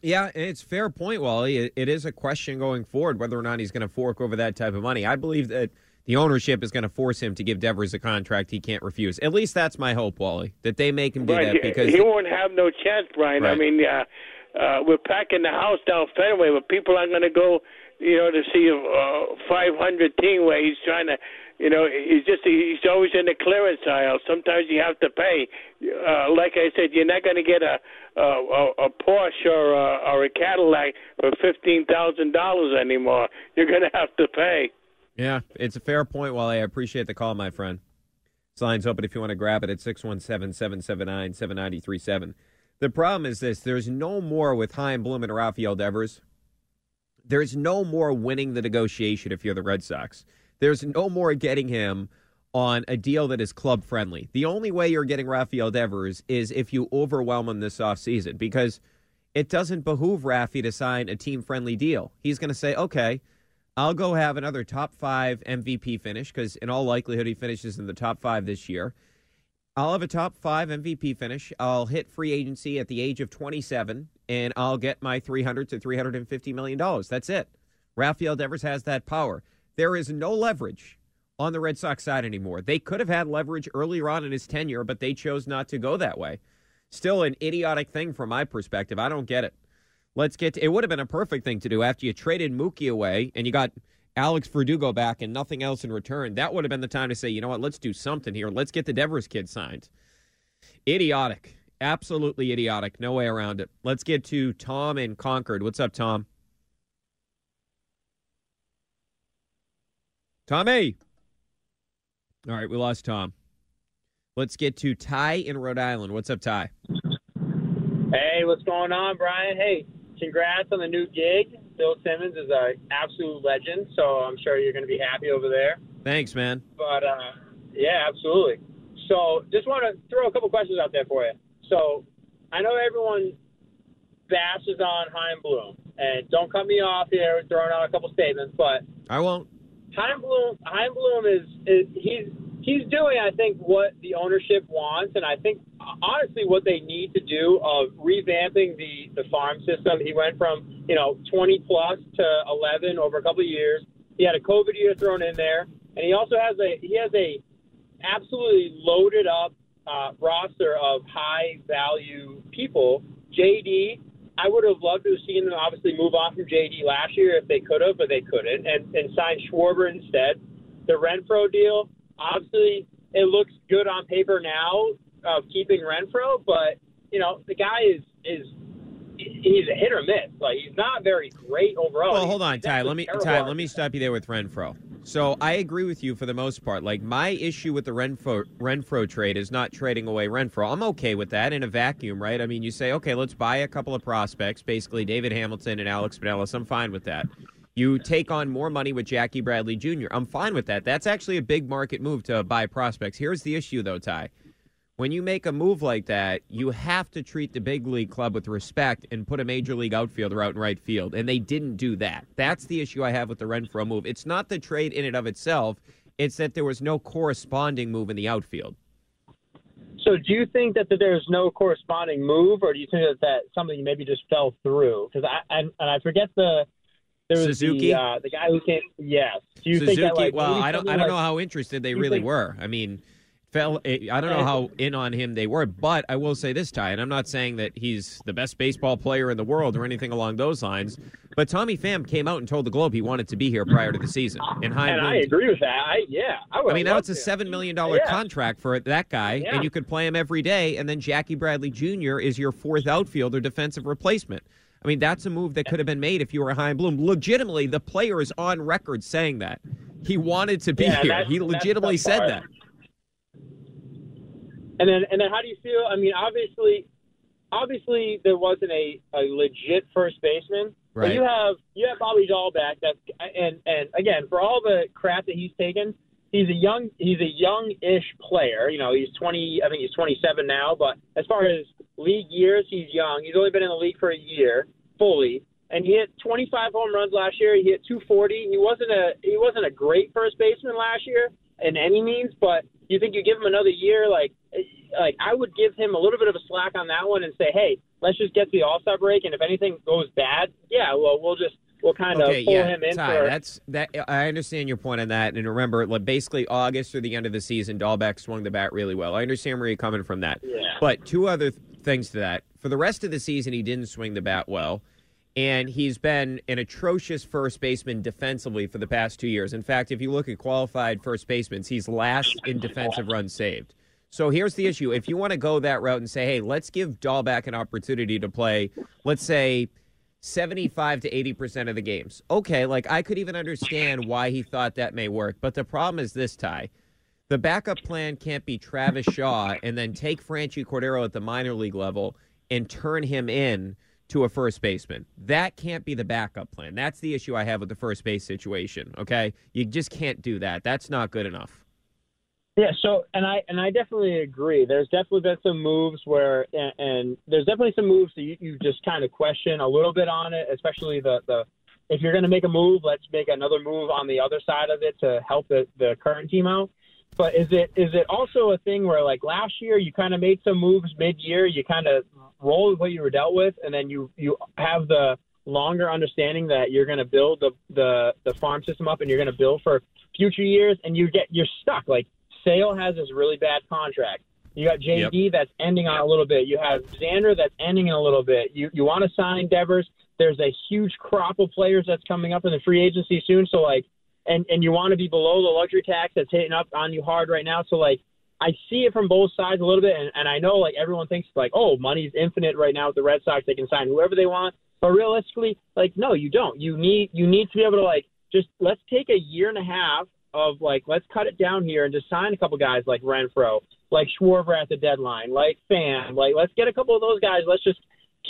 Yeah, it's a fair point, Wally. It is a question going forward whether or not he's going to fork over that type of money. I believe that the ownership is going to force him to give Devers a contract he can't refuse. At least that's my hope, Wally, that they make him do right. that. Because he won't have no chance, Brian. Right. I mean, uh, uh, we're packing the house down Fenway, but people aren't going to go, you know, to see a uh, five hundred team where he's trying to, you know, he's just he's always in the clearance aisle. Sometimes you have to pay. Uh, like I said, you're not going to get a, a, a Porsche or a, or a Cadillac for fifteen thousand dollars anymore. You're going to have to pay. Yeah, it's a fair point, Wally. I appreciate the call, my friend. This line's open if you want to grab it at six one seven, seven seven nine, seven nine three seven. The problem is this. There's no more with Chaim Bloom and Rafael Devers. There's no more winning the negotiation if you're the Red Sox. There's no more getting him on a deal that is club-friendly. The only way you're getting Rafael Devers is if you overwhelm him this offseason, because it doesn't behoove Rafi to sign a team-friendly deal. He's going to say, okay, I'll go have another top five M V P finish, because in all likelihood he finishes in the top five this year. I'll have a top five M V P finish. I'll hit free agency at the age of twenty-seven, and I'll get my three hundred to three hundred fifty million dollars. That's it. Rafael Devers has that power. There is no leverage on the Red Sox side anymore. They could have had leverage earlier on in his tenure, but they chose not to go that way. Still an idiotic thing from my perspective. I don't get it. Let's get to, it would have been a perfect thing to do after you traded Mookie away and you got Alex Verdugo back and nothing else in return. That would have been the time to say, you know what, let's do something here. Let's get the Devers kid signed. Idiotic. Absolutely idiotic. No way around it. Let's get to Tom in Concord. What's up, Tom? Tommy. All right, we lost Tom. Let's get to Ty in Rhode Island. What's up, Ty? Hey, what's going on, Brian? Hey. Congrats on the new gig. Bill Simmons is an absolute legend, so I'm sure you're going to be happy over there. Thanks, man. But, uh, yeah, absolutely. So just want to throw a couple questions out there for you. So I know everyone bashes on Chaim Bloom, and don't cut me off here throwing out a couple statements, but I won't. Chaim Bloom, Chaim Bloom is, is he's he's doing, I think, what the ownership wants, and I think honestly what they need to do of revamping the, the farm system. He went from, you know, twenty plus to eleven over a couple of years. He had a COVID year thrown in there, and he also has a he has a absolutely loaded up uh, roster of high value people. J D, I would have loved to have seen them obviously move on from J D last year if they could have, but they couldn't, and, and sign Schwarber instead. The Renfroe deal, obviously it looks good on paper now of uh, keeping Renfroe, but, you know, the guy is, is he's a hit or miss. Like, he's not very great overall. Well, hold on, Ty. Let me, Ty, let me stop you there with Renfroe. So I agree with you for the most part. Like, my issue with the Renfroe, Renfroe trade is not trading away Renfroe. I'm okay with that in a vacuum, right? I mean, you say, okay, let's buy a couple of prospects, basically David Hamilton and Alex Medela. I'm fine with that. You take on more money with Jackie Bradley Junior I'm fine with that. That's actually a big market move to buy prospects. Here's the issue, though, Ty. When you make a move like that, you have to treat the big league club with respect and put a major league outfielder out in right field, and they didn't do that. That's the issue I have with the Renfroe move. It's not the trade in and of itself. It's that there was no corresponding move in the outfield. So do you think that, that there's no corresponding move, or do you think that, that something maybe just fell through? Because I, I, and I forget the – There was Suzuki, the, uh, the guy who came. Yes, do you Suzuki. Think that, like, well, I don't. I don't like, know how interested they really think, were. I mean, fell. I don't know how in on him they were. But I will say this, Ty, and I'm not saying that he's the best baseball player in the world or anything along those lines. But Tommy Pham came out and told the Globe he wanted to be here prior to the season. And, and I agree with that. I, yeah, I, would I mean, now it's a seven million dollar yeah. contract for that guy, yeah. and you could play him every day. And then Jackie Bradley Junior is your fourth outfielder defensive replacement. I mean, that's a move that could have been made if you were Chaim Bloom. Legitimately, the player is on record saying that. He wanted to be yeah, here. He legitimately said part. that. And then and then how do you feel? I mean, obviously obviously there wasn't a, a legit first baseman. Right. But you have you have Bobby Dahlbach that's and, and again, for all the crap that he's taken, he's a young he's a young-ish player. You know, he's twenty I think he's twenty-seven now, but as far as league years, he's young. He's only been in the league for a year fully, and he hit twenty-five home runs last year. He hit two forty. He wasn't a he wasn't a great first baseman last year in any means, but you think you give him another year, like like I would give him a little bit of a slack on that one and say, hey, let's just get to the All-Star break, and if anything goes bad, yeah, well, we'll just we'll kind of okay, pull yeah, him in. Ty, for... that's that. I understand your point on that, and remember, like, basically August or the end of the season, Dahlbach swung the bat really well. I understand where you're coming from that, yeah. but two other. Th- Things to that. For the rest of the season, he didn't swing the bat well, and he's been an atrocious first baseman defensively for the past two years. In fact, if you look at qualified first basemen, he's last in defensive runs saved. So here's the issue. If you want to go that route and say, hey, let's give Dahlbach an opportunity to play, let's say, seventy-five to eighty percent of the games. Okay, like, I could even understand why he thought that may work, but the problem is this, Ty. The backup plan can't be Travis Shaw and then take Franchy Cordero at the minor league level and turn him in to a first baseman. That can't be the backup plan. That's the issue I have with the first base situation, okay? You just can't do that. That's not good enough. Yeah, so, and I and I definitely agree. There's definitely been some moves where, and, and there's definitely some moves that you, you just kind of question a little bit on it, especially the, the if you're going to make a move, let's make another move on the other side of it to help the, the current team out. But is it is it also a thing where, like, last year you kind of made some moves mid-year, you kind of roll with what you were dealt with, and then you, you have the longer understanding that you're going to build the, the, the farm system up and you're going to build for future years, and you get, you're stuck. Like, Sale has this really bad contract. You got J D yep. that's ending on a little bit. You have Xander that's ending in a little bit. You you want to sign Devers. There's a huge crop of players that's coming up in the free agency soon, so, like, And and you want to be below the luxury tax that's hitting up on you hard right now. So, like, I see it from both sides a little bit. And, and I know, like, everyone thinks, like, oh, money's infinite right now with the Red Sox. They can sign whoever they want. But realistically, like, no, you don't. You need you need to be able to, like, just let's take a year and a half of, like, let's cut it down here and just sign a couple guys like Renfroe, like Schwarber at the deadline, like Pham. Like, let's get a couple of those guys. Let's just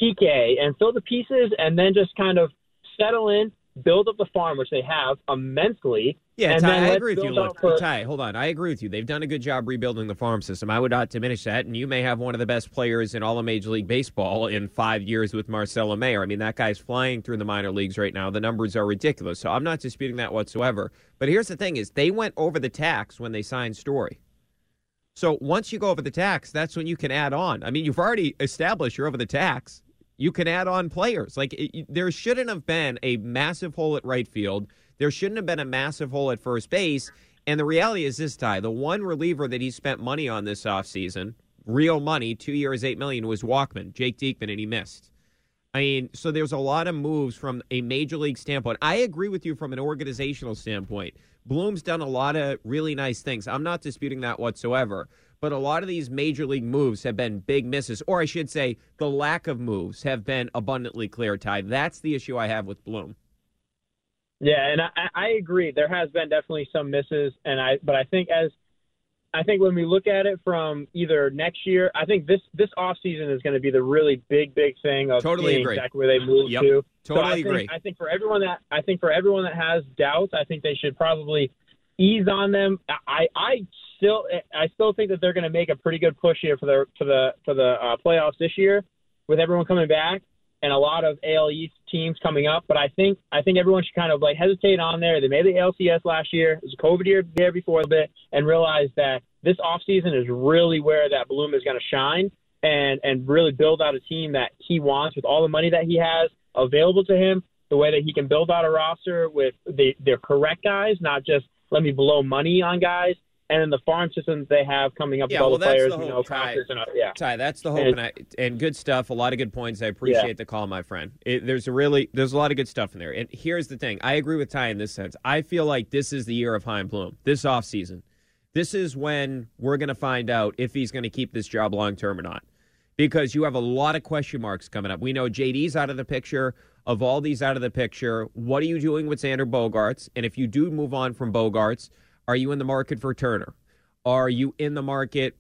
Kike and fill the pieces and then just kind of settle in. Build up the farm, which they have immensely. Yeah, Ty, I agree with you. Look, for... Ty, hold on. I agree with you. They've done a good job rebuilding the farm system. I would not diminish that. And you may have one of the best players in all of Major League Baseball in five years with Marcelo Mayer. I mean, that guy's flying through the minor leagues right now. The numbers are ridiculous. So I'm not disputing that whatsoever. But here's the thing is they went over the tax when they signed Story. So once you go over the tax, that's when you can add on. I mean, you've already established you're over the tax. You can add on players. Like, it, there shouldn't have been a massive hole at right field. There shouldn't have been a massive hole at first base. And the reality is this, Ty, the one reliever that he spent money on this offseason, real money, two years, eight million dollars, was Walkman, Jake Diekman, and he missed. I mean, so there's a lot of moves from a major league standpoint. I agree with you from an organizational standpoint, Bloom's done a lot of really nice things. I'm not disputing that whatsoever. But a lot of these major league moves have been big misses, or I should say the lack of moves have been abundantly clear, Ty. That's the issue I have with Bloom. Yeah, and I, I agree. There has been definitely some misses, and I but I think as I think when we look at it from either next year, I think this this offseason is going to be the really big, big thing of totally seeing agree. exactly where they move yep. to. Totally so I agree. Think, I think for everyone that I think for everyone that has doubts, I think they should probably ease on them. I I still I still think that they're going to make a pretty good push here for the for the for the uh, playoffs this year, with everyone coming back and a lot of A L East teams coming up. But I think I think everyone should kind of like hesitate on there. They made the A L C S last year. It was a COVID year there before a bit, and realize that this offseason is really where that Bloom is going to shine and and really build out a team that he wants with all the money that he has available to him. The way that he can build out a roster with the the correct guys, not just let me blow money on guys, and then the farm system that they have coming up yeah, with all well, the players. The whole, you know, Ty, and, yeah. Ty, that's the hope, and, and, I, and good stuff, a lot of good points. I appreciate yeah. the call, my friend. It, there's a really there's a lot of good stuff in there. And here's the thing. I agree with Ty in this sense. I feel like this is the year of Chaim Bloom, this offseason. This is when we're going to find out if he's going to keep this job long-term or not, because you have a lot of question marks coming up. We know J D's out of the picture. Of all these out of the picture, what are you doing with Xander Bogaerts? And if you do move on from Bogaerts, are you in the market for Turner? Are you in the market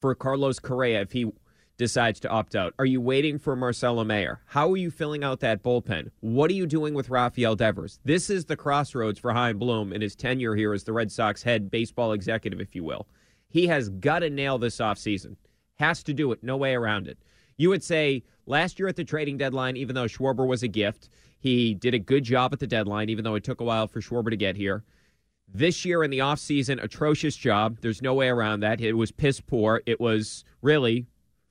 for Carlos Correa if he decides to opt out? Are you waiting for Marcelo Mayer? How are you filling out that bullpen? What are you doing with Rafael Devers? This is the crossroads for Chaim Bloom in his tenure here as the Red Sox head baseball executive, if you will. He has got to nail this offseason. Has to do it. No way around it. You would say last year at the trading deadline, even though Schwarber was a gift, he did a good job at the deadline, even though it took a while for Schwarber to get here. This year in the offseason, atrocious job. There's no way around that. It was piss poor. It was really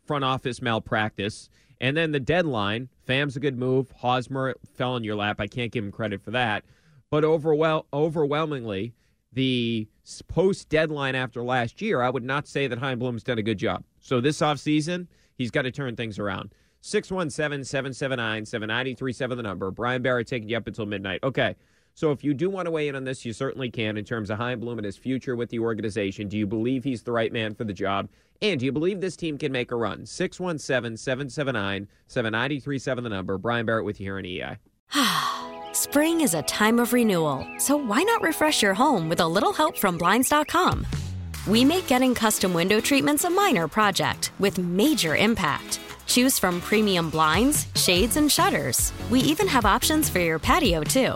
front office malpractice. And then the deadline, Pham's a good move. Hosmer fell in your lap. I can't give him credit for that. But overwhel- overwhelmingly, the post-deadline after last year, I would not say that Chaim Bloom's done a good job. So this offseason, he's got to turn things around. six one seven, seven seven nine, seven nine three seven, the number. Brian Barrett taking you up until midnight. Okay, so if you do want to weigh in on this, you certainly can in terms of Chaim Bloom and his future with the organization. Do you believe he's the right man for the job? And do you believe this team can make a run? six one seven, seven seven nine, seven nine three seven, the number. Brian Barrett with you here on E I. Spring is a time of renewal, so why not refresh your home with a little help from Blinds dot com? We make getting custom window treatments a minor project with major impact. Choose from premium blinds, shades, and shutters. We even have options for your patio, too.